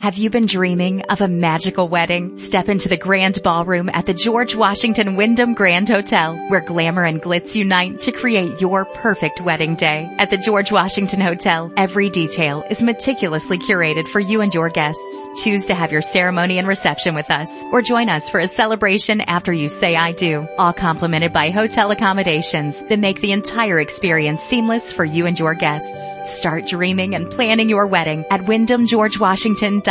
Have you been dreaming of a magical wedding? Step into the grand ballroom at the George Washington Wyndham Grand Hotel, where glamour and glitz unite to create your perfect wedding day. At the George Washington Hotel, every detail is meticulously curated for you and your guests. Choose to have your ceremony and reception with us, or join us for a celebration after you say I do, all complemented by hotel accommodations that make the entire experience seamless for you and your guests. Start dreaming and planning your wedding at WyndhamGeorgeWashington.com.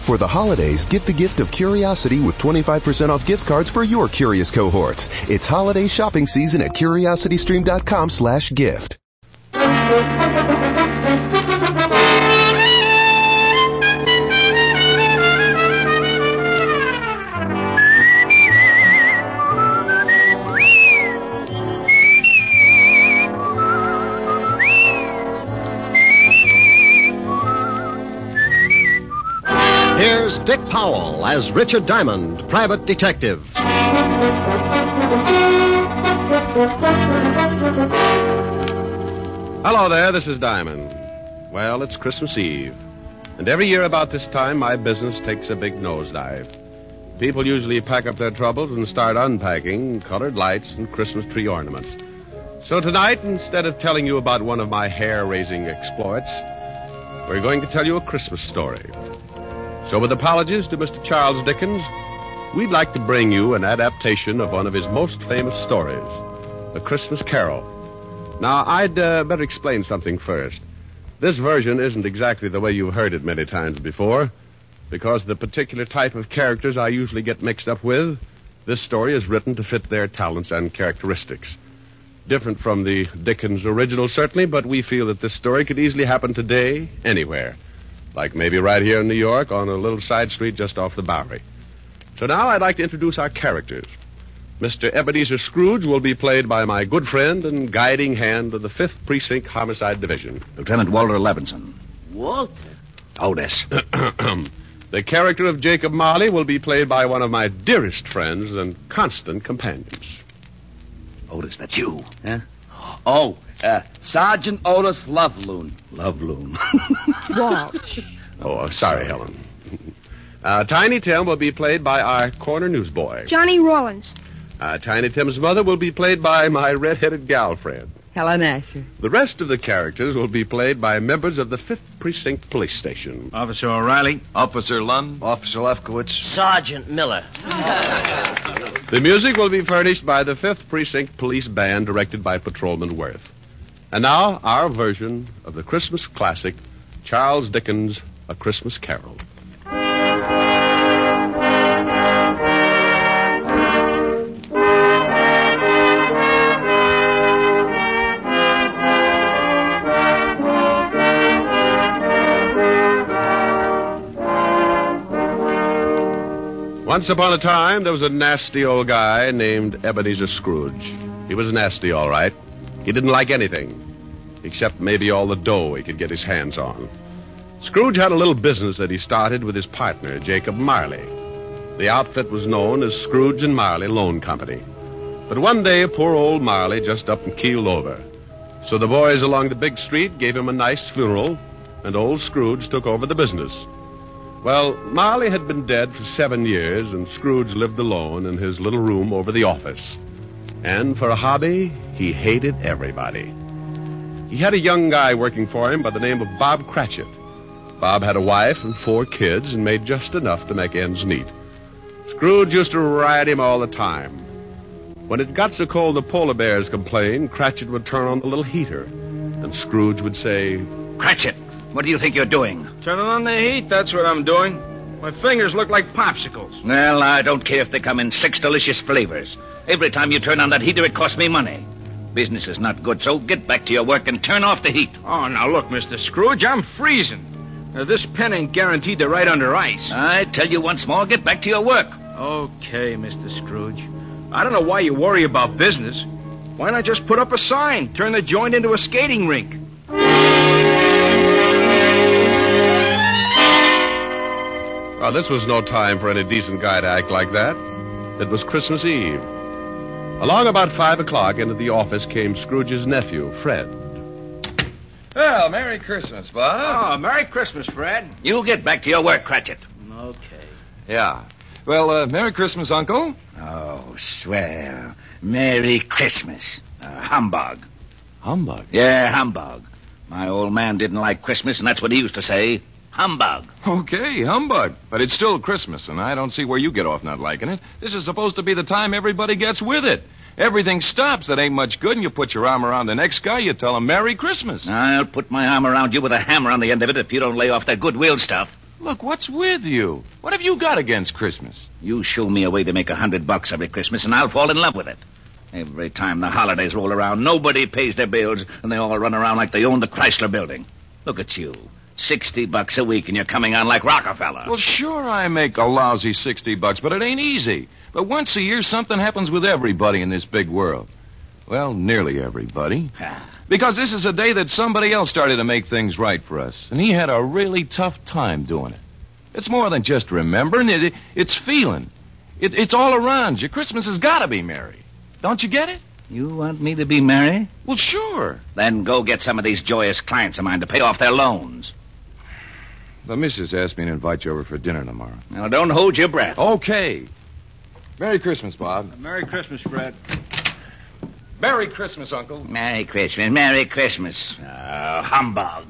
For the holidays, get the gift of curiosity with 25% off gift cards for your curious cohorts. It's holiday shopping season at CuriosityStream.com/gift. Dick Powell as Richard Diamond, private detective. Hello there, this is Diamond. Well, it's Christmas Eve, and every year about this time, my business takes a big nosedive. People usually pack up their troubles and start unpacking colored lights and Christmas tree ornaments. So tonight, instead of telling you about one of my hair-raising exploits, we're going to tell you a Christmas story. So with apologies to Mr. Charles Dickens, we'd like to bring you an adaptation of one of his most famous stories, The Christmas Carol. Now, I'd better explain something first. This version isn't exactly the way you've heard it many times before, because the particular type of characters I usually get mixed up with, this story is written to fit their talents and characteristics. Different from the Dickens original, certainly, but we feel that this story could easily happen today, anywhere. Like maybe right here in New York on a little side street just off the Bowery. So now I'd like to introduce our characters. Mr. Ebenezer Scrooge will be played by my good friend and guiding hand of the 5th Precinct Homicide Division, Lieutenant Walter Levinson. Walter? Otis. The character of Jacob Marley will be played by one of my dearest friends and constant companions. Otis, that's you. Huh? Oh, Sergeant Otis Lovelune. Lovelune. Walsh. Oh, sorry, Helen. Tiny Tim will be played by our corner newsboy, Johnny Rollins. Tiny Tim's mother will be played by my red-headed gal friend, Helen Asher. The rest of the characters will be played by members of the 5th Precinct Police Station. Officer O'Reilly. Officer Lum. Officer Lefkowitz. Sergeant Miller. The music will be furnished by the 5th Precinct Police Band, directed by Patrolman Wirth. And now, our version of the Christmas classic, Charles Dickens' A Christmas Carol. Once upon a time, there was a nasty old guy named Ebenezer Scrooge. He was nasty, all right. He didn't like anything, except maybe all the dough he could get his hands on. Scrooge had a little business that he started with his partner, Jacob Marley. The outfit was known as Scrooge and Marley Loan Company. But one day, poor old Marley just up and keeled over. So the boys along the big street gave him a nice funeral, and old Scrooge took over the business. Well, Marley had been dead for 7 years, and Scrooge lived alone in his little room over the office. And for a hobby, he hated everybody. He had a young guy working for him by the name of Bob Cratchit. Bob had a wife and 4 kids and made just enough to make ends meet. Scrooge used to ride him all the time. When it got so cold the polar bears complained, Cratchit would turn on the little heater, and Scrooge would say, "Cratchit! What do you think you're doing?" Turning on the heat, that's what I'm doing. My fingers look like popsicles. Well, I don't care if they come in 6 delicious flavors. Every time you turn on that heater, it costs me money. Business is not good, so get back to your work and turn off the heat. Oh, now look, Mr. Scrooge, I'm freezing. Now, this pen ain't guaranteed to write under ice. I tell you once more, get back to your work. Okay, Mr. Scrooge. I don't know why you worry about business. Why not just put up a sign, turn the joint into a skating rink? Well, this was no time for any decent guy to act like that. It was Christmas Eve. Along about 5 o'clock, into the office came Scrooge's nephew, Fred. Well, Merry Christmas, Bob. Oh, Merry Christmas, Fred. You get back to your work, Cratchit. Okay. Yeah. Well, Merry Christmas, Uncle. Oh, swell. Merry Christmas. Humbug. Humbug? Yeah, humbug. My old man didn't like Christmas, and that's what he used to say. Humbug. Okay, humbug. But it's still Christmas, and I don't see where you get off not liking it. This is supposed to be the time everybody gets with it. Everything stops that ain't much good, and you put your arm around the next guy, you tell him Merry Christmas. I'll put my arm around you with a hammer on the end of it if you don't lay off that goodwill stuff. Look, what's with you? What have you got against Christmas? You show me a way to make $100 every Christmas, and I'll fall in love with it. Every time the holidays roll around, nobody pays their bills, and they all run around like they own the Chrysler Building. Look at you. $60 a week, and you're coming on like Rockefeller. Well, sure, I make a lousy $60, but it ain't easy. But once a year, something happens with everybody in this big world. Well, nearly everybody. Because this is a day that somebody else started to make things right for us, and he had a really tough time doing it. It's more than just remembering. It's feeling. It's all around you. Christmas has got to be merry. Don't you get it? You want me to be merry? Well, sure. Then go get some of these joyous clients of mine to pay off their loans. The missus asked me to invite you over for dinner tomorrow. Now, don't hold your breath. Okay. Merry Christmas, Bob. Merry Christmas, Fred. Merry Christmas, Uncle. Merry Christmas. Merry Christmas. Oh, humbug.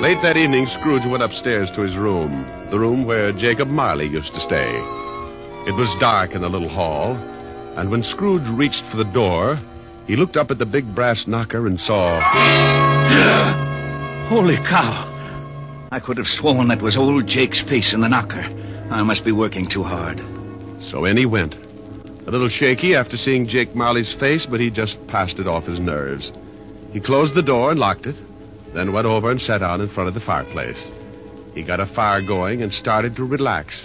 Late that evening, Scrooge went upstairs to his room, the room where Jacob Marley used to stay. It was dark in the little hall, and when Scrooge reached for the door, he looked up at the big brass knocker and saw... Holy cow! I could have sworn that was old Jake's face in the knocker. I must be working too hard. So in he went. A little shaky after seeing Jake Marley's face, but he just passed it off his nerves. He closed the door and locked it, then went over and sat down in front of the fireplace. He got a fire going and started to relax.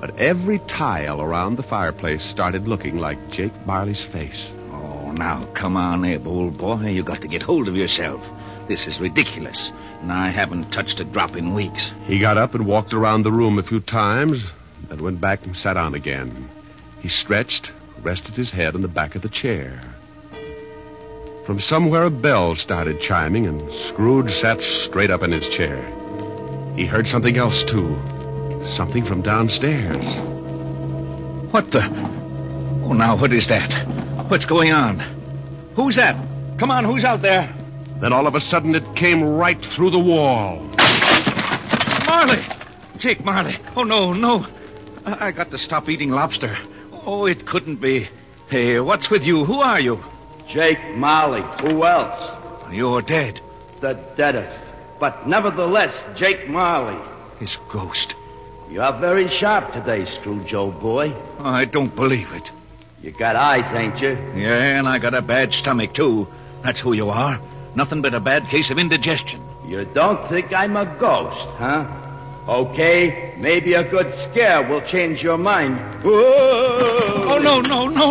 But every tile around the fireplace started looking like Jake Marley's face. Oh, now, come on, Eb, old boy. You got to get hold of yourself. This is ridiculous, and I haven't touched a drop in weeks. He got up and walked around the room a few times, then went back and sat down again. He stretched, rested his head on the back of the chair. From somewhere, a bell started chiming, and Scrooge sat straight up in his chair. He heard something else, too. Something from downstairs. What the... Oh, now, what is that? What's going on? Who's that? Come on, who's out there? Then all of a sudden it came right through the wall. Marley! Jake Marley. Oh, no. I got to stop eating lobster. Oh, it couldn't be. Hey, what's with you? Who are you? Jake Marley. Who else? You're dead. The deadest. But nevertheless, Jake Marley. His ghost. You are very sharp today, Scrooge, old boy. I don't believe it. You got eyes, ain't you? Yeah, and I got a bad stomach, too. That's who you are. Nothing but a bad case of indigestion. You don't think I'm a ghost, huh? Okay, maybe a good scare will change your mind. Whoa! Oh,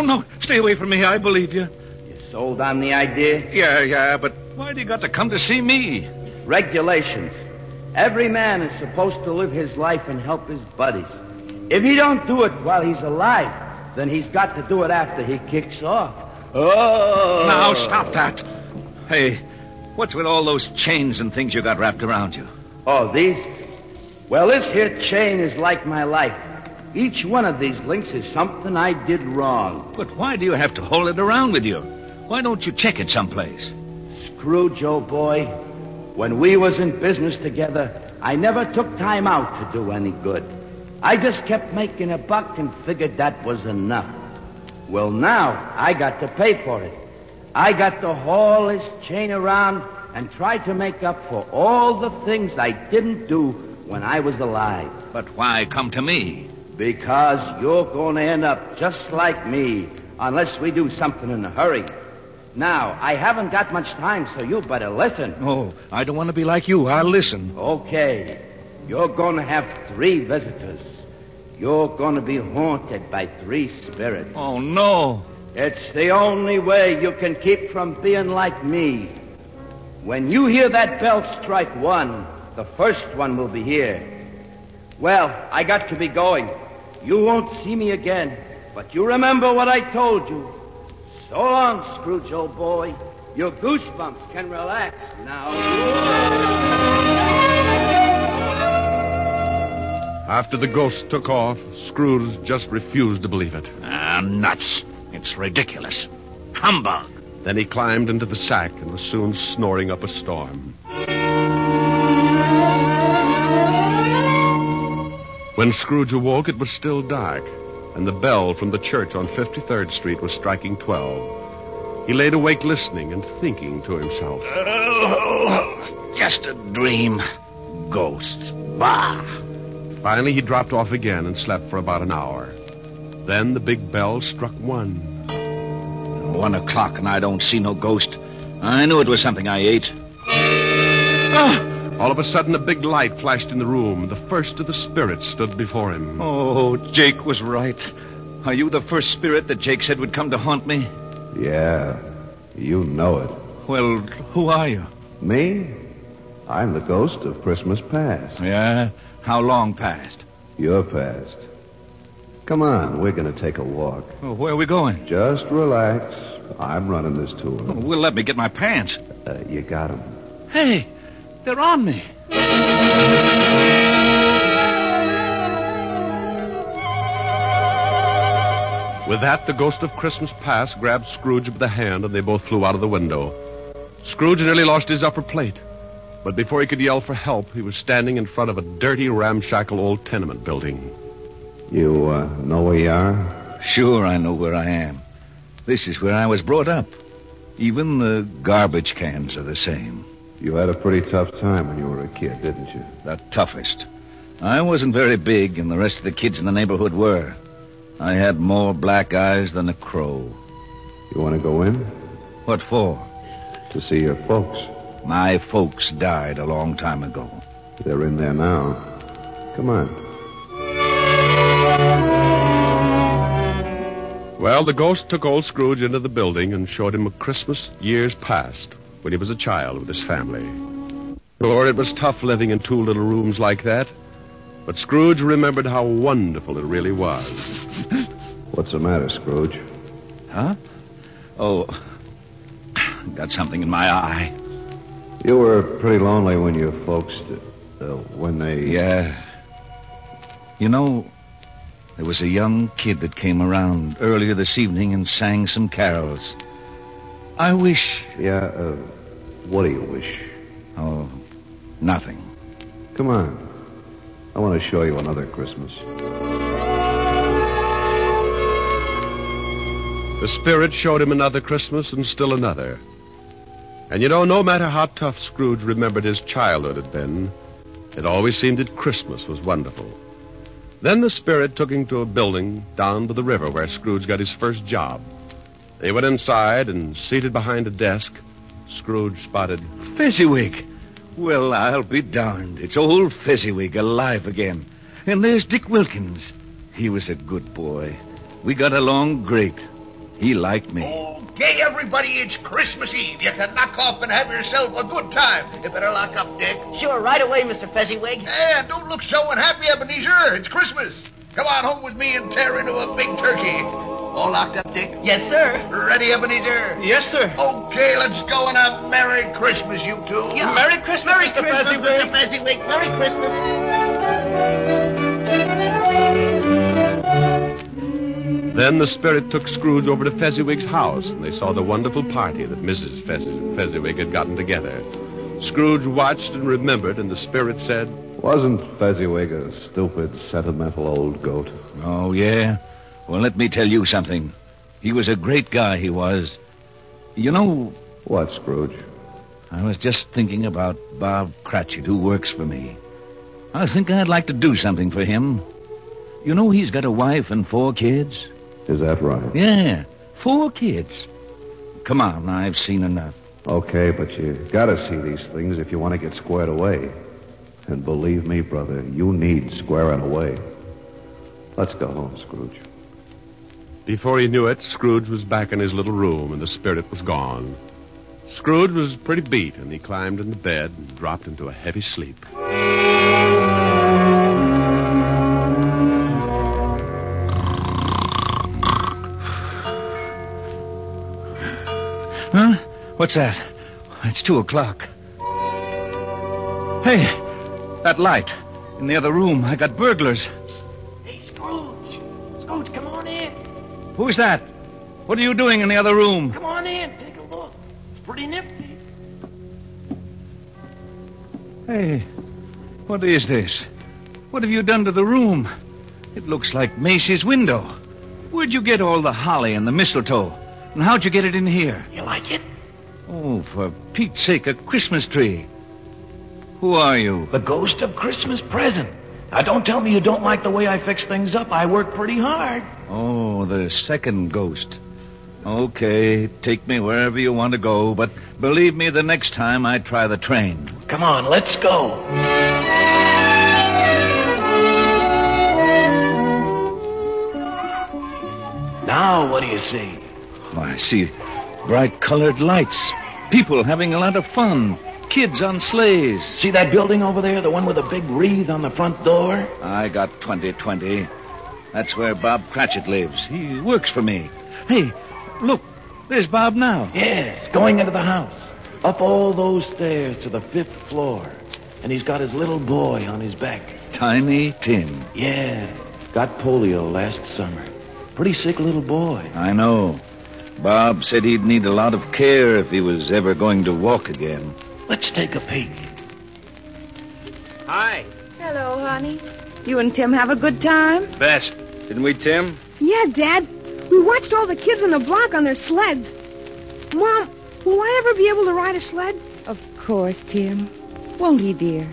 no. Stay away from me. I believe you. You sold on the idea? Yeah, but why'd you got to come to see me? Regulations. Every man is supposed to live his life and help his buddies. If he don't do it while he's alive, then he's got to do it after he kicks off. Oh! Now, stop that. Hey, what's with all those chains and things you got wrapped around you? Oh, these? Well, this here chain is like my life. Each one of these links is something I did wrong. But why do you have to hold it around with you? Why don't you check it someplace? Scrooge, old boy, when we was in business together, I never took time out to do any good. I just kept making a buck and figured that was enough. Well, now, I got to pay for it. I got to haul this chain around and try to make up for all the things I didn't do when I was alive. But why come to me? Because you're going to end up just like me, unless we do something in a hurry. Now, I haven't got much time, so you better listen. Oh, I don't want to be like you. I'll listen. Okay. You're going to have 3 visitors. You're going to be haunted by three spirits. Oh, no. It's the only way you can keep from being like me. When you hear that bell strike one, the first one will be here. Well, I got to be going. You won't see me again, but you remember what I told you. So long, Scrooge, old boy. Your goosebumps can relax now. After the ghost took off, Scrooge just refused to believe it. Nuts. It's ridiculous. Humbug. Then he climbed into the sack and was soon snoring up a storm. When Scrooge awoke, it was still dark, and the bell from the church on 53rd Street was striking 12. He laid awake listening and thinking to himself. Oh, just a dream. Ghosts. Bah. Finally, he dropped off again and slept for about an hour. Then the big bell struck 1. 1 o'clock and I don't see no ghost. I knew it was something I ate. All of a sudden, a big light flashed in the room. The first of the spirits stood before him. Oh, Jake was right. Are you the first spirit that Jake said would come to haunt me? Yeah, you know it. Well, who are you? Me? I'm the ghost of Christmas past. Yeah? How long past? Your past. Come on, we're going to take a walk. Oh, where are we going? Just relax. I'm running this tour. Oh, well, let me get my pants. You got them. Hey, they're on me. With that, the ghost of Christmas past grabbed Scrooge by the hand, and they both flew out of the window. Scrooge nearly lost his upper plate. But before he could yell for help, he was standing in front of a dirty, ramshackle old tenement building. You know where you are? Sure, I know where I am. This is where I was brought up. Even the garbage cans are the same. You had a pretty tough time when you were a kid, didn't you? The toughest. I wasn't very big, and the rest of the kids in the neighborhood were. I had more black eyes than a crow. You want to go in? What for? To see your folks. My folks died a long time ago. They're in there now. Come on. Well, the ghost took old Scrooge into the building and showed him a Christmas years past when he was a child with his family. Lord, it was tough living in two little rooms like that. But Scrooge remembered how wonderful it really was. What's the matter, Scrooge? Huh? Oh, got something in my eye. You were pretty lonely when your folks... Yeah. You know, there was a young kid that came around earlier this evening and sang some carols. I wish... Yeah, what do you wish? Oh, nothing. Come on. I want to show you another Christmas. The spirit showed him another Christmas and still another. And you know, no matter how tough Scrooge remembered his childhood had been, it always seemed that Christmas was wonderful. Then the spirit took him to a building down by the river where Scrooge got his first job. They went inside and seated behind a desk, Scrooge spotted Fezziwig. Well, I'll be darned. It's old Fezziwig alive again. And there's Dick Wilkins. He was a good boy. We got along great. He liked me. Okay, everybody, it's Christmas Eve. You can knock off and have yourself a good time. You better lock up, Dick. Sure, right away, Mr. Fezziwig. Hey, don't look so unhappy, Ebenezer. It's Christmas. Come on home with me and tear into a big turkey. All locked up, Dick? Yes, sir. Ready, Ebenezer? Yes, sir. Okay, let's go and have Merry Christmas, you two. Yeah. Merry Christmas, Mr. Fezziwig. Merry Christmas. Then the spirit took Scrooge over to Fezziwig's house, and they saw the wonderful party that Mrs. Fezziwig had gotten together. Scrooge watched and remembered, and the spirit said... Wasn't Fezziwig a stupid, sentimental old goat? Oh, yeah. Well, let me tell you something. He was a great guy, he was. You know... What, Scrooge? I was just thinking about Bob Cratchit, who works for me. I think I'd like to do something for him. You know, he's got a wife and 4 kids. Is that right? Yeah, 4 kids. Come on, I've seen enough. Okay, but you got to see these things if you want to get squared away. And believe me, brother, you need squaring away. Let's go home, Scrooge. Before he knew it, Scrooge was back in his little room, and the spirit was gone. Scrooge was pretty beat, and he climbed into bed and dropped into a heavy sleep. Huh? What's that? It's 2:00. Hey, that light in the other room. I got burglars. Hey, Scrooge. Scrooge, come on in. Who's that? What are you doing in the other room? Come on in. Take a look. It's pretty nifty. Hey, what is this? What have you done to the room? It looks like Macy's window. Where'd you get all the holly and the mistletoe? And how'd you get it in here? You like it? Oh, for Pete's sake, a Christmas tree. Who are you? The ghost of Christmas present. Now, don't tell me you don't like the way I fix things up. I work pretty hard. Oh, the second ghost. Okay, take me wherever you want to go, but believe me, the next time I try the train. Come on, let's go. Now, what do you see? Oh, I see bright-colored lights, people having a lot of fun, kids on sleighs. See that building over there, the one with a big wreath on the front door? I got 2020. That's where Bob Cratchit lives. He works for me. Hey, look, there's Bob now. Yes, going into the house, up all those stairs to the 5th floor. And he's got his little boy on his back. Tiny Tim. Yeah, got polio last summer. Pretty sick little boy. I know. Bob said he'd need a lot of care if he was ever going to walk again. Let's take a peek. Hi. Hello, honey. You and Tim have a good time? Best. Didn't we, Tim? Yeah, Dad. We watched all the kids on the block on their sleds. Mom, will I ever be able to ride a sled? Of course, Tim. Won't he, dear?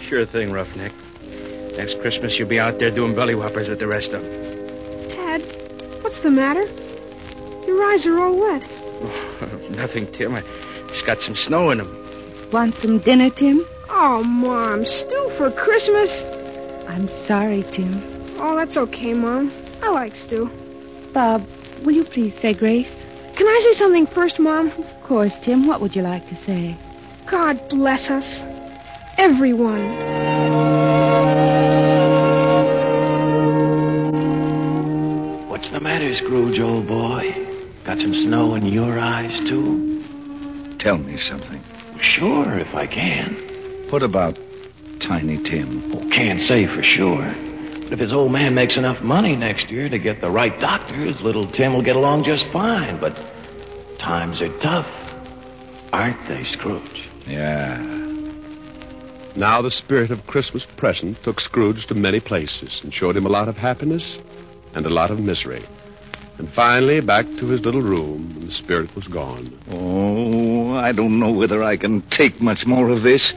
Sure thing, Roughneck. Next Christmas, you'll be out there doing belly whoppers with the rest of them. Dad, what's the matter? Your eyes are all wet. Oh, nothing, Tim. I just got some snow in them. Want some dinner, Tim? Oh, Mom, stew for Christmas? I'm sorry, Tim. Oh, that's okay, Mom. I like stew. Bob, will you please say grace? Can I say something first, Mom? Of course, Tim. What would you like to say? God bless us. Everyone. What's the matter, Scrooge, old boy? Got some snow in your eyes, too? Tell me something. Sure, if I can. What about Tiny Tim? Oh, can't say for sure. But if his old man makes enough money next year to get the right doctors, little Tim will get along just fine. But times are tough, aren't they, Scrooge? Yeah. Now the spirit of Christmas present took Scrooge to many places and showed him a lot of happiness and a lot of misery. And finally, back to his little room, and the spirit was gone. Oh, I don't know whether I can take much more of this.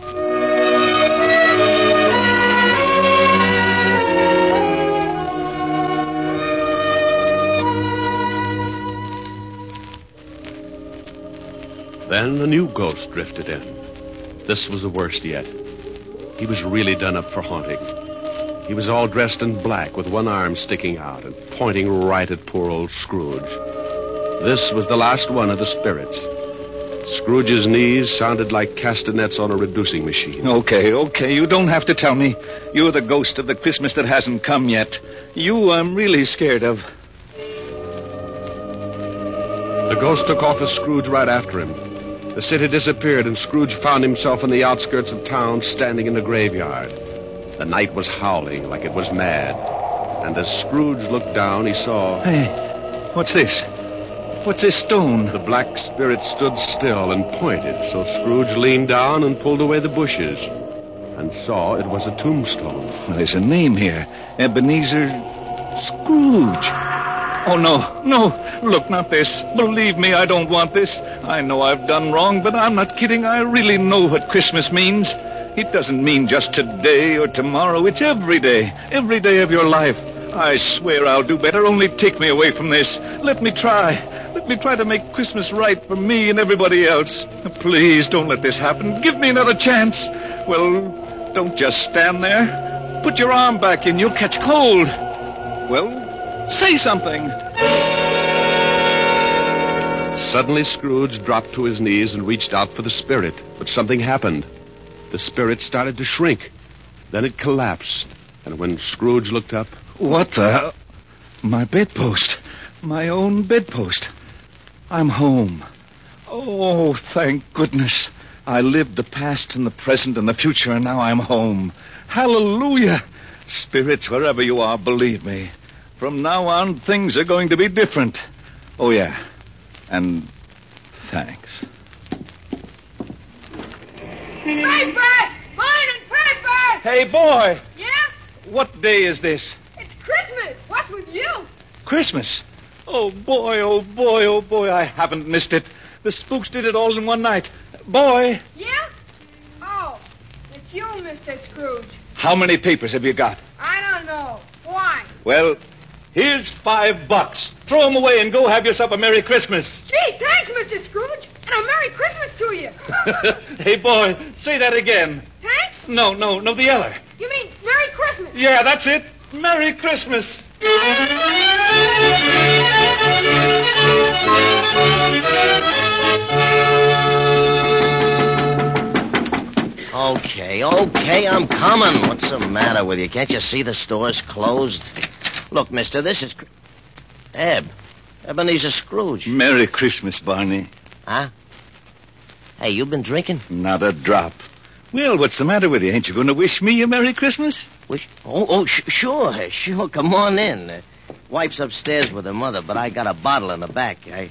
Then a new ghost drifted in. This was the worst yet. He was really done up for haunting. He was all dressed in black with one arm sticking out and pointing right at poor old Scrooge. This was the last one of the spirits. Scrooge's knees sounded like castanets on a reducing machine. Okay, you don't have to tell me. You're the ghost of the Christmas that hasn't come yet. You I'm really scared of. The ghost took off as Scrooge right after him. The city disappeared and Scrooge found himself in the outskirts of town standing in a graveyard. The night was howling like it was mad. And as Scrooge looked down, he saw... Hey, what's this? What's this stone? The black spirit stood still and pointed, so Scrooge leaned down and pulled away the bushes and saw it was a tombstone. Well, there's a name here. Ebenezer Scrooge. Oh, no. Look, not this. Believe me, I don't want this. I know I've done wrong, but I'm not kidding. I really know what Christmas means. It doesn't mean just today or tomorrow. It's every day of your life. I swear I'll do better. Only take me away from this. Let me try. Let me try to make Christmas right for me and everybody else. Please don't let this happen. Give me another chance. Well, don't just stand there. Put your arm back in. You'll catch cold. Will. Say something. Suddenly, Scrooge dropped to his knees and reached out for the spirit. But something happened. The spirit started to shrink. Then it collapsed. And when Scrooge looked up... What the... My bedpost. My own bedpost. I'm home. Oh, thank goodness. I lived the past and the present and the future, and now I'm home. Hallelujah! Spirits, wherever you are, believe me. From now on, things are going to be different. Oh, yeah. And thanks. Piper! Morning, Piper! Hey, boy! Yeah? What day is this? It's Christmas. What's with you? Christmas? Oh, boy, oh, boy, oh, boy. I haven't missed it. The spooks did it all in one night. Boy. Yeah? Oh, it's you, Mr. Scrooge. How many papers have you got? I don't know. Why? Well, here's $5. Throw them away and go have yourself a Merry Christmas. Gee, thanks, Mr. Scrooge. And a Merry Christmas to you. Hey, boy, say that again. Thanks? No, the other. You mean Merry Christmas? Yeah, that's it. Merry Christmas. Okay, I'm coming. What's the matter with you? Can't you see the store's closed? Look, mister, this is... Ebenezer Scrooge. Merry Christmas, Barney. Huh? Hey, you been drinking? Not a drop. Well, what's the matter with you? Ain't you going to wish me a Merry Christmas? Wish? Sure. Come on in. Wife's upstairs with her mother, but I got a bottle in the back. I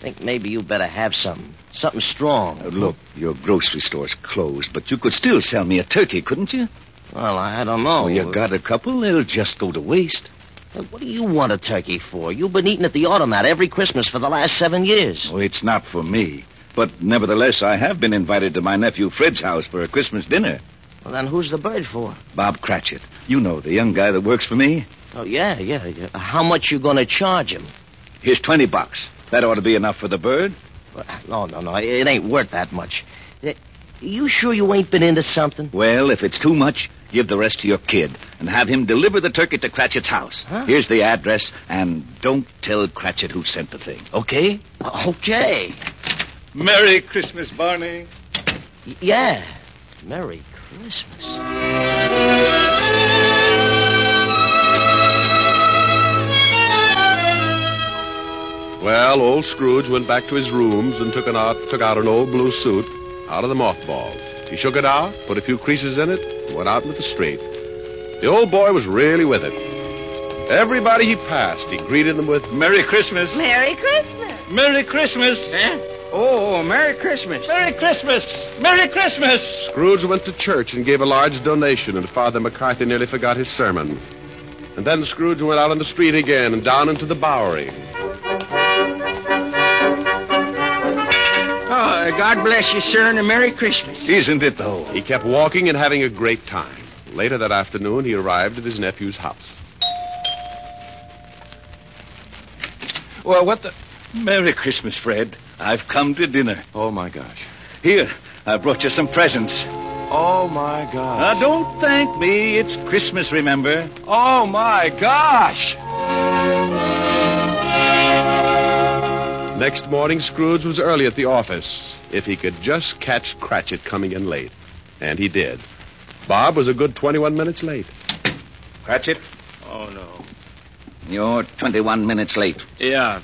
think maybe you better have something strong. Look, your grocery store's closed, but you could still sell me a turkey, couldn't you? Well, I don't know. Oh, you got a couple? They'll just go to waste. What do you want a turkey for? You've been eating at the automat every Christmas for the last 7 years. Oh, it's not for me. But nevertheless, I have been invited to my nephew Fred's house for a Christmas dinner. Well, then who's the bird for? Bob Cratchit. You know, the young guy that works for me. Oh, yeah. How much you gonna charge him? Here's $20. That ought to be enough for the bird. No. It ain't worth that much. You sure you ain't been into something? Well, if it's too much, give the rest to your kid and have him deliver the turkey to Cratchit's house. Huh? Here's the address, and don't tell Cratchit who sent the thing, okay? Okay. Merry Christmas, Barney. Yeah. Merry Christmas. Well, old Scrooge went back to his rooms and took out an old blue suit out of the mothball. He shook it out, put a few creases in it, and went out into the street. The old boy was really with it. Everybody he passed, he greeted them with, Merry Christmas. Merry Christmas. Merry Christmas. Huh? Oh, Merry Christmas. Merry Christmas. Merry Christmas. Scrooge went to church and gave a large donation, and Father McCarthy nearly forgot his sermon. And then Scrooge went out on the street again and down into the Bowery. God bless you, sir, and a Merry Christmas. Isn't it, though? He kept walking and having a great time. Later that afternoon, he arrived at his nephew's house. Well, what the... Merry Christmas, Fred. I've come to dinner. Oh, my gosh. Here, I brought you some presents. Oh, my gosh. Now, don't thank me. It's Christmas, remember? Oh, my gosh. Next morning, Scrooge was early at the office. If he could just catch Cratchit coming in late. And he did. Bob was a good 21 minutes late. Cratchit? Oh, no. You're 21 minutes late. Yeah.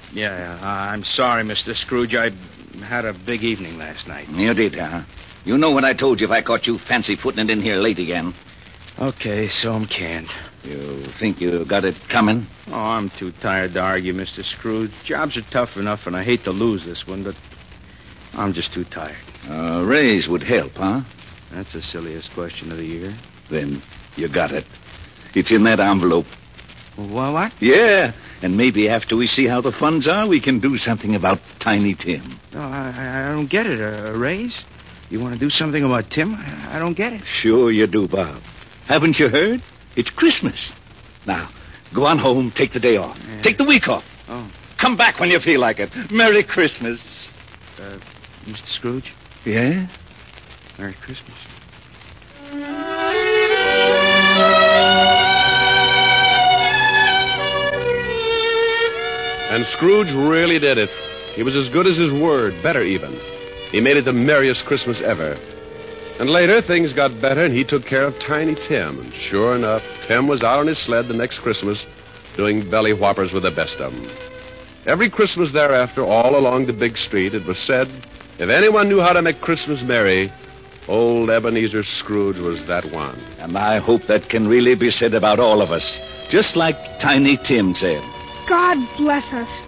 I'm sorry, Mr. Scrooge. I had a big evening last night. You did, huh? You know what I told you if I caught you fancy putting it in here late again. Okay, so I'm canned. You think you got it coming? Oh, I'm too tired to argue, Mr. Scrooge. Jobs are tough enough, and I hate to lose this one, but I'm just too tired. A raise would help, huh? That's the silliest question of the year. Then you got it. It's in that envelope. What? Yeah, and maybe after we see how the funds are, we can do something about Tiny Tim. No, I don't get it. A raise? You want to do something about Tim? I don't get it. Sure you do, Bob. Haven't you heard? It's Christmas. Now, go on home, take the day off. Yeah. Take the week off. Oh. Come back when you feel like it. Merry Christmas. Mr. Scrooge? Yeah? Merry Christmas. And Scrooge really did it. He was as good as his word, better even. He made it the merriest Christmas ever. And later, things got better, and he took care of Tiny Tim. And sure enough, Tim was out on his sled the next Christmas, doing belly whoppers with the best of them. Every Christmas thereafter, all along the big street, it was said, if anyone knew how to make Christmas merry, old Ebenezer Scrooge was that one. And I hope that can really be said about all of us, just like Tiny Tim said. God bless us,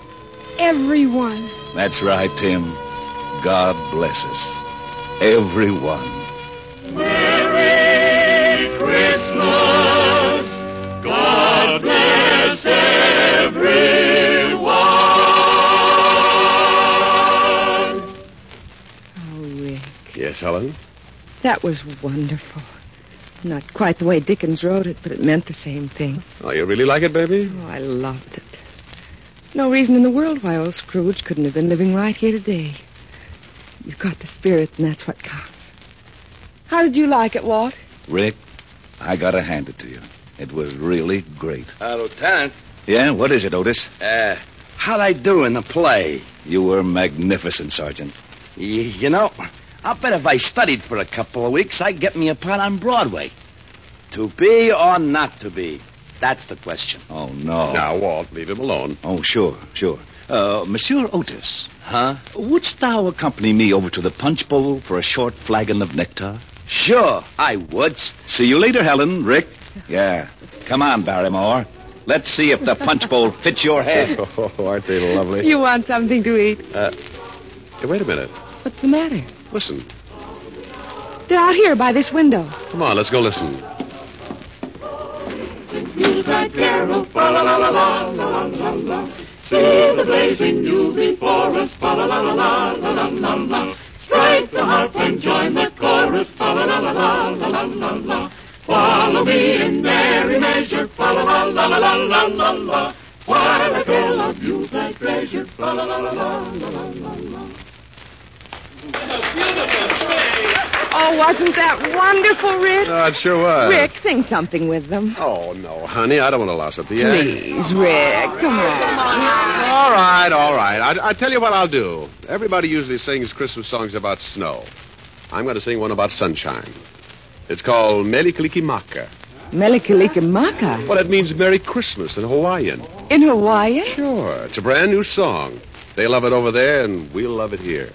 everyone. That's right, Tim. God bless us, everyone. Merry Christmas. God bless everyone. Oh, Rick. Yes, Helen? That was wonderful. Not quite the way Dickens wrote it, but it meant the same thing. Oh, you really like it, baby? Oh, I loved it. No reason in the world why old Scrooge couldn't have been living right here today. You've got the spirit, and that's what counts. How did you like it, Walt? Rick, I gotta hand it to you. It was really great. Lieutenant? Yeah, what is it, Otis? How'd I do in the play? You were magnificent, Sergeant. You know, I'll bet if I studied for a couple of weeks, I'd get me a part on Broadway. To be or not to be? That's the question. Oh, no. Now, Walt, leave him alone. Oh, sure. Monsieur Otis. Huh? Wouldst thou accompany me over to the punch bowl for a short flagon of nectar? Sure, I would. See you later, Helen, Rick. Yeah. Come on, Barrymore. Let's see if the punch bowl fits your head. Oh, aren't they lovely? You want something to eat? Hey, wait a minute. What's the matter? Listen. They're out here by this window. Come on, let's go listen. Yuletide carol, fa-la-la-la-la-la-la-la. See the blazing new before us, fa-la-la-la-la-la-la-la. Strike the harp and join the chorus, fa-la-la-la-la-la-la-la. Follow me in merry measure, fa-la-la-la-la-la-la-la. While I fill up Yuletide treasure, fa-la-la-la-la-la-la-la. Oh, wasn't that wonderful, Rick? No, it sure was. Rick, sing something with them. Oh, no, honey, I don't want to louse up the air. Please, Rick, come on. All right. I tell you what I'll do. Everybody usually sings Christmas songs about snow. I'm going to sing one about sunshine. It's called Mele Kalikimaka. Mele Kalikimaka? Well, it means Merry Christmas in Hawaiian. In Hawaiian? Sure. It's a brand new song. They love it over there, and we'll love it here.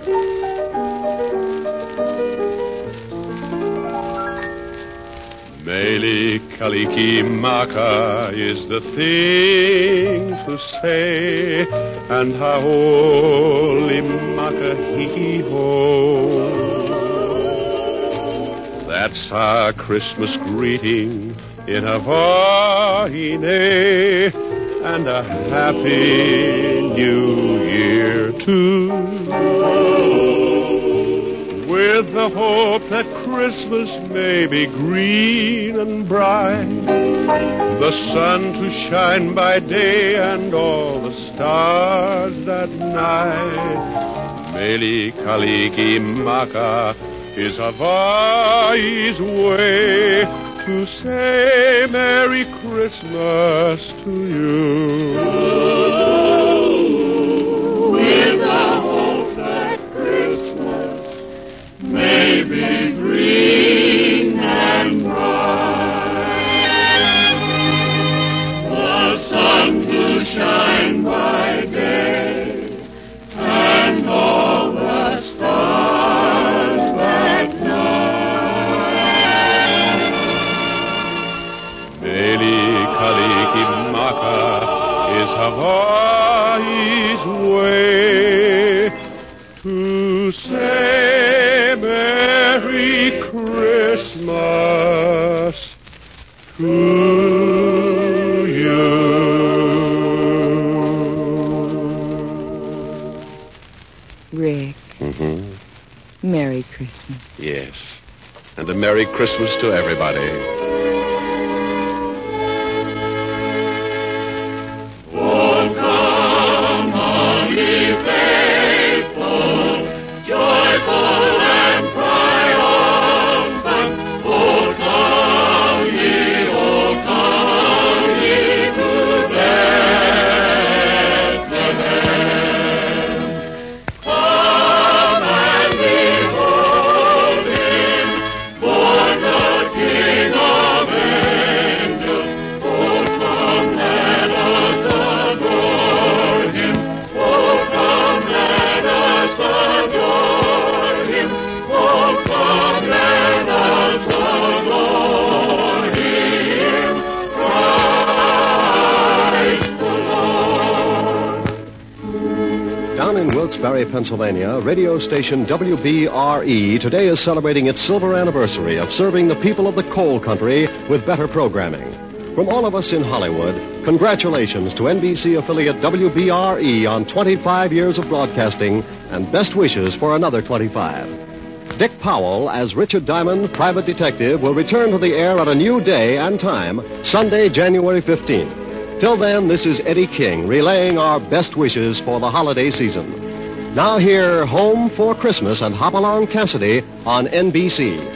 Mele Kalikimaka is the thing to say, and haolimaka hiki ho. That's our Christmas greeting in Hawaii, and a happy new year too. With the hope that Christmas may be green and bright, the sun to shine by day and all the stars that night. Mele Kalikimaka is Hawaii's way to say Merry Christmas to you. With the hope that Christmas, maybe green and bright, the sun to shine by day, and all the stars that night. Mele Kalikimaka is Hawaii's way to say Merry Christmas to you. Rick. Mm-hmm. Merry Christmas. Yes. And a Merry Christmas to everybody. Oh, come on, ye faithful, joyful. Down in Wilkes-Barre, Pennsylvania, radio station WBRE today is celebrating its silver anniversary of serving the people of the coal country with better programming. From all of us in Hollywood, congratulations to NBC affiliate WBRE on 25 years of broadcasting and best wishes for another 25. Dick Powell, as Richard Diamond, private detective, will return to the air at a new day and time, Sunday, January 15th. Till then, this is Eddie King relaying our best wishes for the holiday season. Now hear Home for Christmas and Hopalong Cassidy on NBC.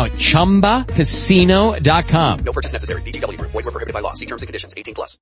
at ChumbaCasino.com. No purchase necessary. VGW Group. Void where prohibited by law. See terms and conditions. 18+.